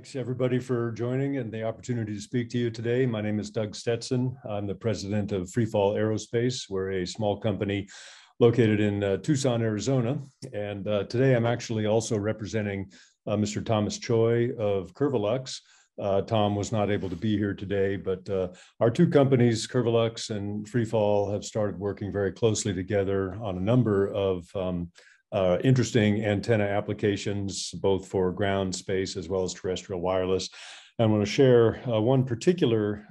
Thanks everybody for joining and the opportunity to speak to you today. My name is Doug Stetson. I'm the president of Freefall Aerospace. We're a small company located in Tucson, Arizona. And today I'm actually also representing Mr. Thomas Choi of Curvalux. Tom was not able to be here today, but our two companies, Curvalux and Freefall, have started working very closely together on a number of interesting antenna applications, both for ground space as well as terrestrial wireless. I want to share one particular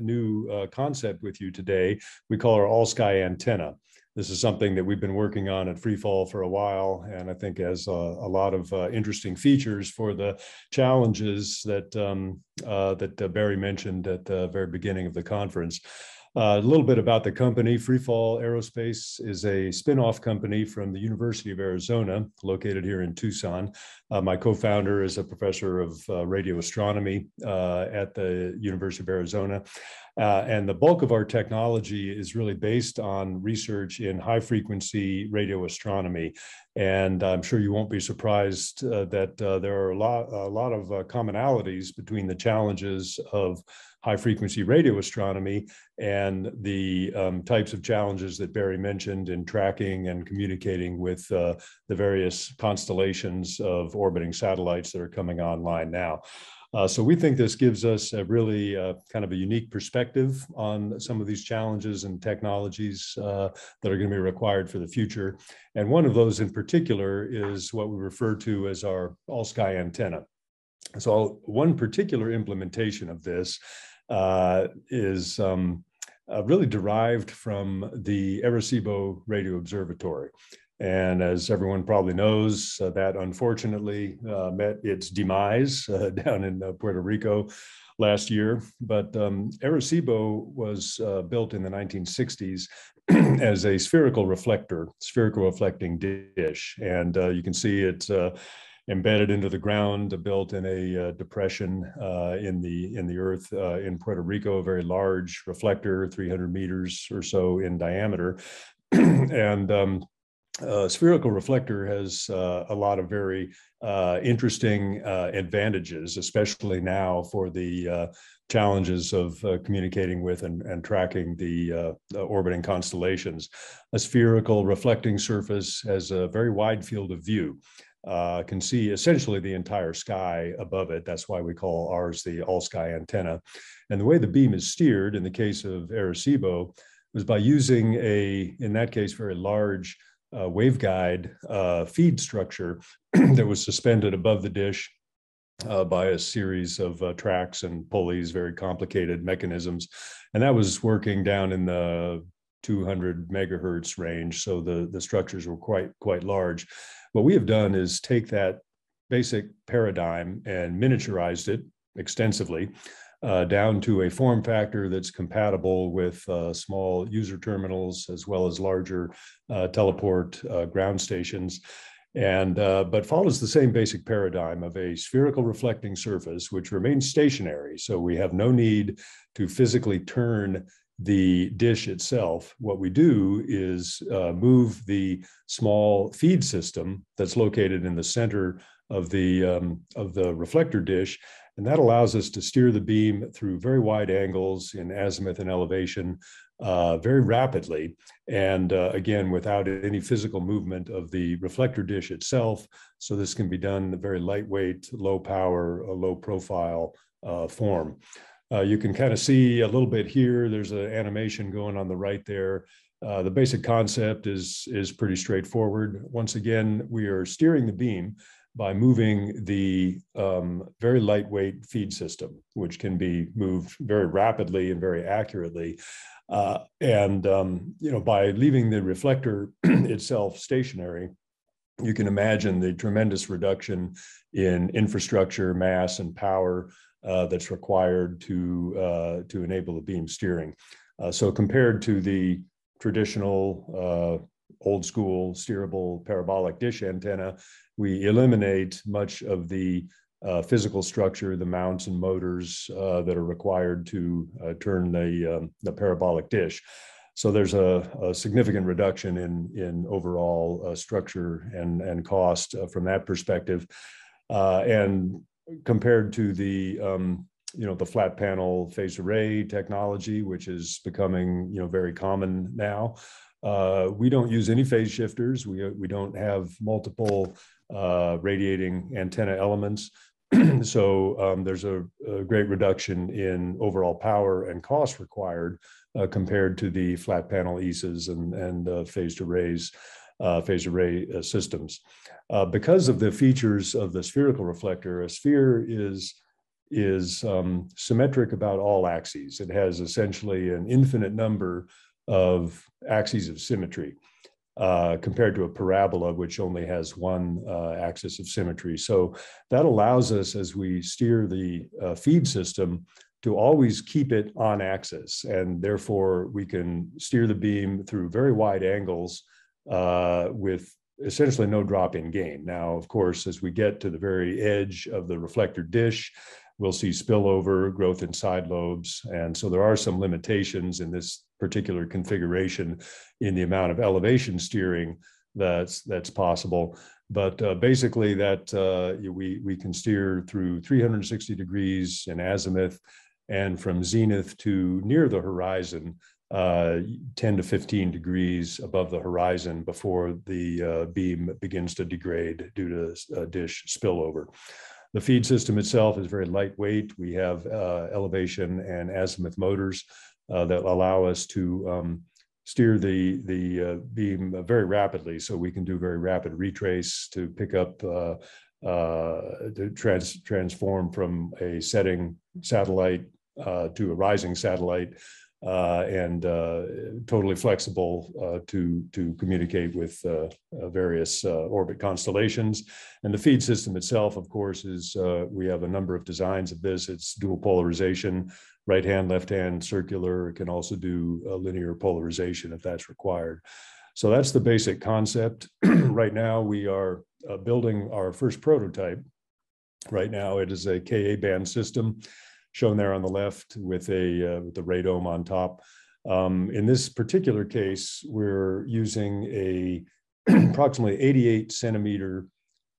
new concept with you today. We call our All-Sky Antenna. This is something that we've been working on at Freefall for a while, and I think has a lot of interesting features for the challenges that, Barry mentioned at the very beginning of the conference. A little bit about the company. Freefall Aerospace is a spin-off company from the University of Arizona, located here in Tucson. My co-founder is a professor of radio astronomy at the University of Arizona. And the bulk of our technology is really based on research in high-frequency radio astronomy. And I'm sure you won't be surprised that there are a lot of commonalities between the challenges of high-frequency radio astronomy and the types of challenges that Barry mentioned in tracking and communicating with the various constellations of orbiting satellites that are coming online now. So we think this gives us a really kind of a unique perspective on some of these challenges and technologies that are going to be required for the future. And one of those in particular is what we refer to as our All-Sky Antenna. So one particular implementation of this is really derived from the Arecibo Radio Observatory. And as everyone probably knows, that unfortunately met its demise down in Puerto Rico last year. But Arecibo was built in the 1960s as a spherical reflector, spherical reflecting dish. And you can see it's embedded into the ground, built in a depression in the earth in Puerto Rico, a very large reflector, 300 meters or so in diameter. And spherical reflector has a lot of very interesting advantages, especially now for the challenges of communicating with and tracking the orbiting constellations. A spherical reflecting surface has a very wide field of view. Can see essentially the entire sky above it. That's why we call ours the All-Sky Antenna. And the way the beam is steered, in the case of Arecibo, was by using a, in that case, very large waveguide feed structure that was suspended above the dish by a series of tracks and pulleys, very complicated mechanisms. And that was working down in the 200 megahertz range, so the structures were quite large. What we have done is take that basic paradigm and miniaturized it extensively down to a form factor that's compatible with small user terminals as well as larger teleport ground stations, and but follows the same basic paradigm of a spherical reflecting surface which remains stationary. So we have no need to physically turn the dish itself. What we do is move the small feed system that's located in the center of the reflector dish, and that allows us to steer the beam through very wide angles in azimuth and elevation very rapidly, and again without any physical movement of the reflector dish itself. So this can be done in a very lightweight, low power, low profile form. You can kind of see a little bit here. There's an animation going on the right there. The basic concept is pretty straightforward. Once again, we are steering the beam by moving the very lightweight feed system, which can be moved very rapidly and very accurately. And you know, by leaving the reflector itself stationary, you can imagine the tremendous reduction in infrastructure, mass, and power that's required to enable the beam steering. So compared to the traditional old school steerable parabolic dish antenna, we eliminate much of the physical structure, the mounts and motors that are required to turn the parabolic dish. So there's a significant reduction in overall structure and cost from that perspective. And compared to the the flat panel phased array technology, which is becoming very common now. We don't use any phase shifters. We don't have multiple radiating antenna elements. So there's a great reduction in overall power and cost required compared to the flat panel ESAs and phased arrays, systems. Because of the features of the spherical reflector, a sphere is symmetric about all axes. It has essentially an infinite number of axes of symmetry compared to a parabola, which only has one axis of symmetry. So that allows us, as we steer the feed system, to always keep it on axis. And therefore, we can steer the beam through very wide angles with essentially no drop in gain. Now, of course, as we get to the very edge of the reflector dish, we'll see spillover, growth in side lobes. And so there are some limitations in this particular configuration in the amount of elevation steering that's possible. But basically that we can steer through 360 degrees in azimuth, and from zenith to near the horizon, 10 to 15 degrees above the horizon before the beam begins to degrade due to dish spillover. The feed system itself is very lightweight. We have elevation and azimuth motors that allow us to steer the beam very rapidly. So we can do very rapid retrace to pick up, to transform from a setting satellite to a rising satellite, and totally flexible to communicate with various orbit constellations. And the feed system itself, of course, is we have a number of designs of this. It's dual polarization, right hand, left hand, circular. It can also do linear polarization if that's required. So that's the basic concept. Right now, we are building our first prototype. Right now, it is a Ka band system, shown there on the left with the radome on top. In this particular case, we're using a approximately 88 centimeter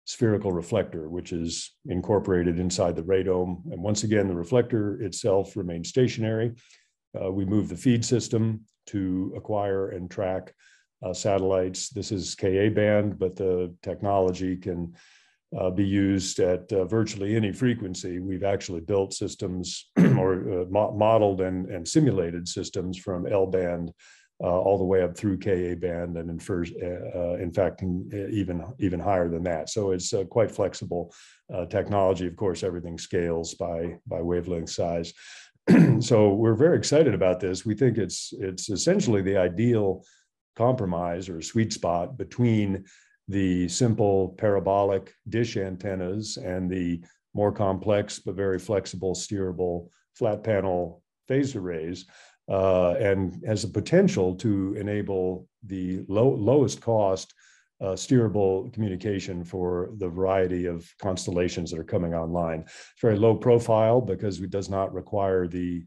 spherical reflector, which is incorporated inside the radome. And once again, the reflector itself remains stationary. We move the feed system to acquire and track satellites. This is Ka band, but the technology can be used at virtually any frequency. We've actually built systems or modeled and simulated systems from l-band all the way up through Ka band, and in fact even higher than that. So it's quite flexible technology. Of course, everything scales by wavelength size. So we're very excited about this. We think it's essentially the ideal compromise or sweet spot between the simple parabolic dish antennas and the more complex but very flexible steerable flat panel phase arrays, and has the potential to enable the lowest cost steerable communication for the variety of constellations that are coming online. It's very low profile because it does not require the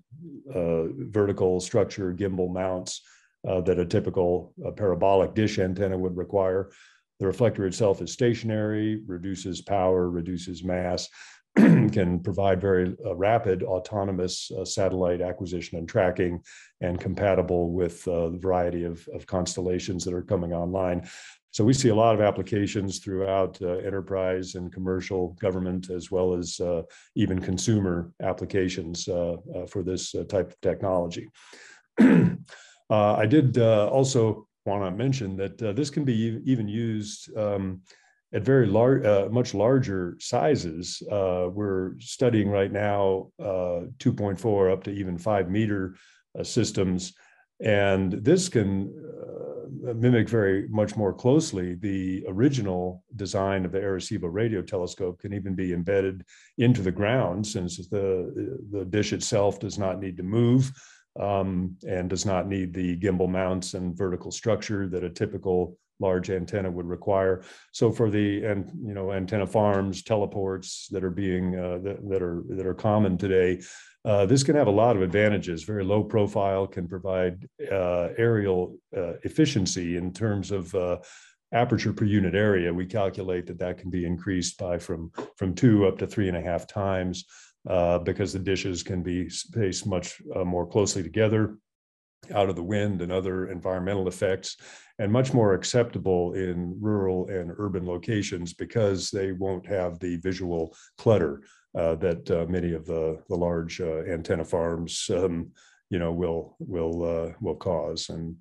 vertical structure gimbal mounts that a typical parabolic dish antenna would require. The reflector itself is stationary, reduces power, reduces mass, can provide very rapid autonomous satellite acquisition and tracking, and compatible with the variety of constellations that are coming online. So we see a lot of applications throughout enterprise and commercial, government, as well as even consumer applications for this type of technology. I did also want to mention that this can be even used at very large, much larger sizes. We're studying right now 2.4 up to even 5 meter systems, and this can mimic very much more closely the original design of the Arecibo radio telescope. Can even be embedded into the ground, since the dish itself does not need to move. And does not need the gimbal mounts and vertical structure that a typical large antenna would require. So for the antenna farms, teleports that are being that are common today, this can have a lot of advantages. Very low profile, can provide aerial efficiency in terms of aperture per unit area, we calculate that that can be increased by from 2 up to 3.5 times because the dishes can be spaced much more closely together out of the wind and other environmental effects, and much more acceptable in rural and urban locations because they won't have the visual clutter that many of the large antenna farms will cause, and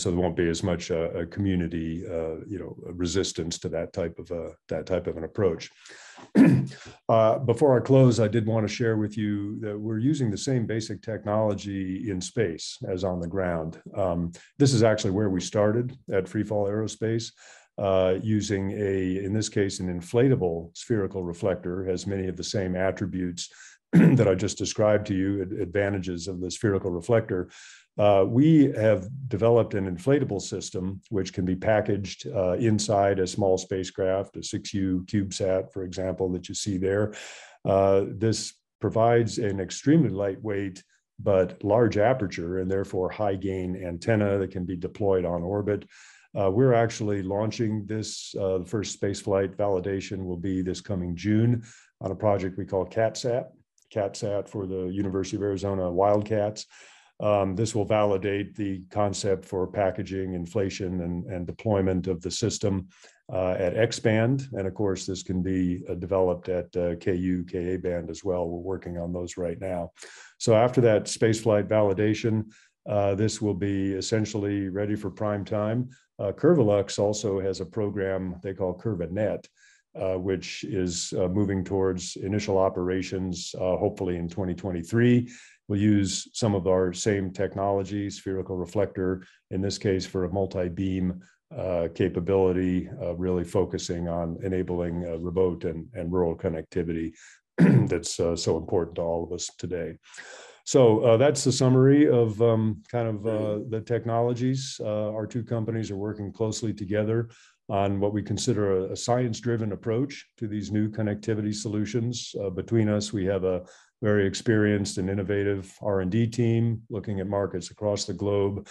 so there won't be as much a community resistance to that type of an approach. Before I close, I did want to share with you that we're using the same basic technology in space as on the ground. This is actually where we started at Freefall Aerospace, using in this case an inflatable spherical reflector. Has many of the same attributes that I just described to you, advantages of the spherical reflector. We have developed an inflatable system which can be packaged inside a small spacecraft, a 6U CubeSat, for example, that you see there. This provides an extremely lightweight but large aperture and therefore high gain antenna that can be deployed on orbit. We're actually launching this, the first spaceflight validation will be this coming June on a project we call CATSAT for the University of Arizona Wildcats. This will validate the concept for packaging, inflation, and deployment of the system at X-Band. And of course, this can be developed at KU, Ka band as well. We're working on those right now. So after that spaceflight validation, this will be essentially ready for prime time. Curvalux also has a program they call CurvaNet, which is moving towards initial operations, hopefully in 2023. We'll use some of our same technology, spherical reflector, in this case for a multi-beam capability, really focusing on enabling remote and rural connectivity that's so important to all of us today. So that's the summary of the technologies. Our two companies are working closely together on what we consider a science-driven approach to these new connectivity solutions. Between us, we have a very experienced and innovative R&D team looking at markets across the globe,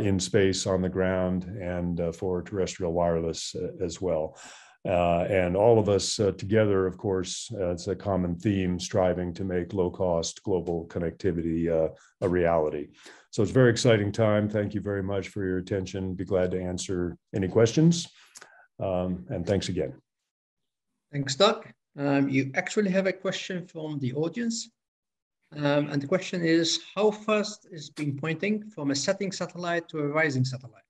in space, on the ground, and for terrestrial wireless as well. And all of us together, of course, it's a common theme, striving to make low-cost global connectivity a reality. So it's a very exciting time. Thank you very much for your attention. Be glad to answer any questions. And thanks again. Thanks, Doug. You actually have a question from the audience. And the question is, how fast is beam pointing from a setting satellite to a rising satellite?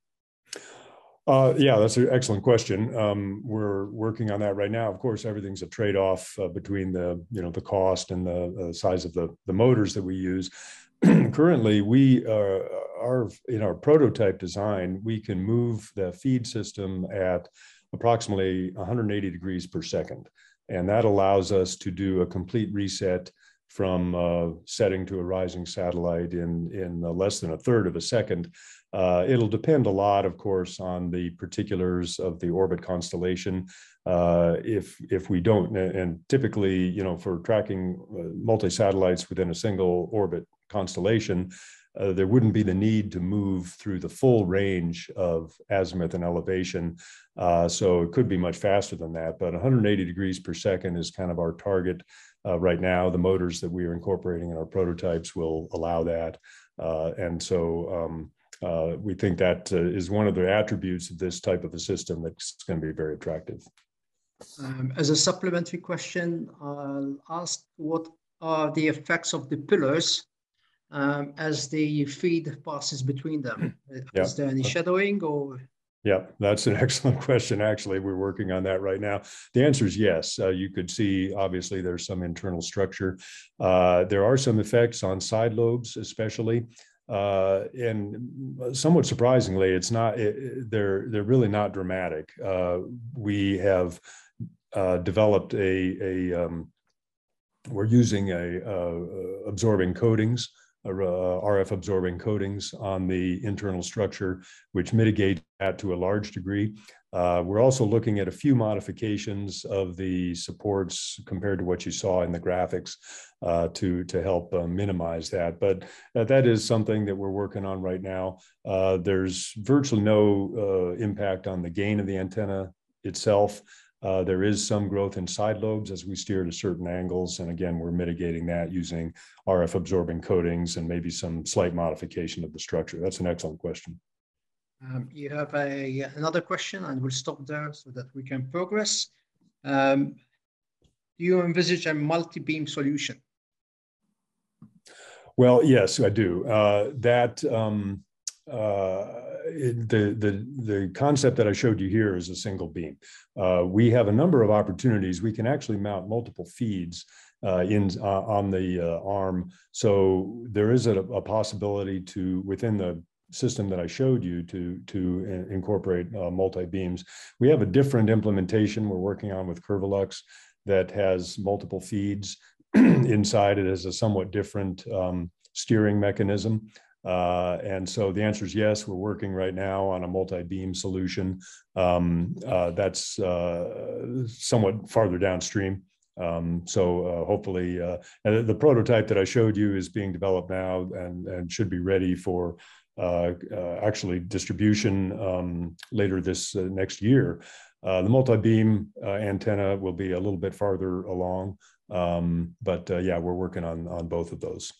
Yeah, that's an excellent question. We're working on that right now. Of course, everything's a trade-off between the cost and the size of the motors that we use. Currently, we are in our prototype design. We can move the feed system at approximately 180 degrees per second, and that allows us to do a complete reset from setting to a rising satellite in less than 1/3 of a second. It'll depend a lot, of course, on the particulars of the orbit constellation. If we don't, and typically, for tracking multi-satellites within a single orbit constellation, there wouldn't be the need to move through the full range of azimuth and elevation. So it could be much faster than that, but 180 degrees per second is kind of our target right now. The motors that we are incorporating in our prototypes will allow that. And so we think that is one of the attributes of this type of a system that's going to be very attractive. As a supplementary question, I'll ask, what are the effects of the pillars as the feed passes between them? Is there any shadowing or? Yeah, that's an excellent question. Actually, we're working on that right now. The answer is yes. You could see, obviously, there's some internal structure. There are some effects on side lobes, especially. And somewhat surprisingly, it's not. They're really not dramatic. We have developed we're using absorbing coatings RF absorbing coatings on the internal structure, which mitigate that to a large degree. We're also looking at a few modifications of the supports compared to what you saw in the graphics to help minimize that. But that is something that we're working on right now. There's virtually no impact on the gain of the antenna itself. There is some growth in side lobes as we steer to certain angles. And again, we're mitigating that using RF absorbing coatings and maybe some slight modification of the structure. That's an excellent question. You have another question, and we'll stop there so that we can progress. Do you envisage a multi-beam solution? Well, yes, I do. The concept that I showed you here is a single beam. We have a number of opportunities. We can actually mount multiple feeds on the arm. So there is a possibility to, within the system that I showed you, to incorporate multi-beams. We have a different implementation we're working on with Curvalux that has multiple feeds. Inside it has a somewhat different steering mechanism. And so the answer is yes, we're working right now on a multi-beam solution. That's somewhat farther downstream. So hopefully, the prototype that I showed you is being developed now and should be ready for actually distribution later this next year. The multi-beam antenna will be a little bit farther along, but yeah, we're working on both of those.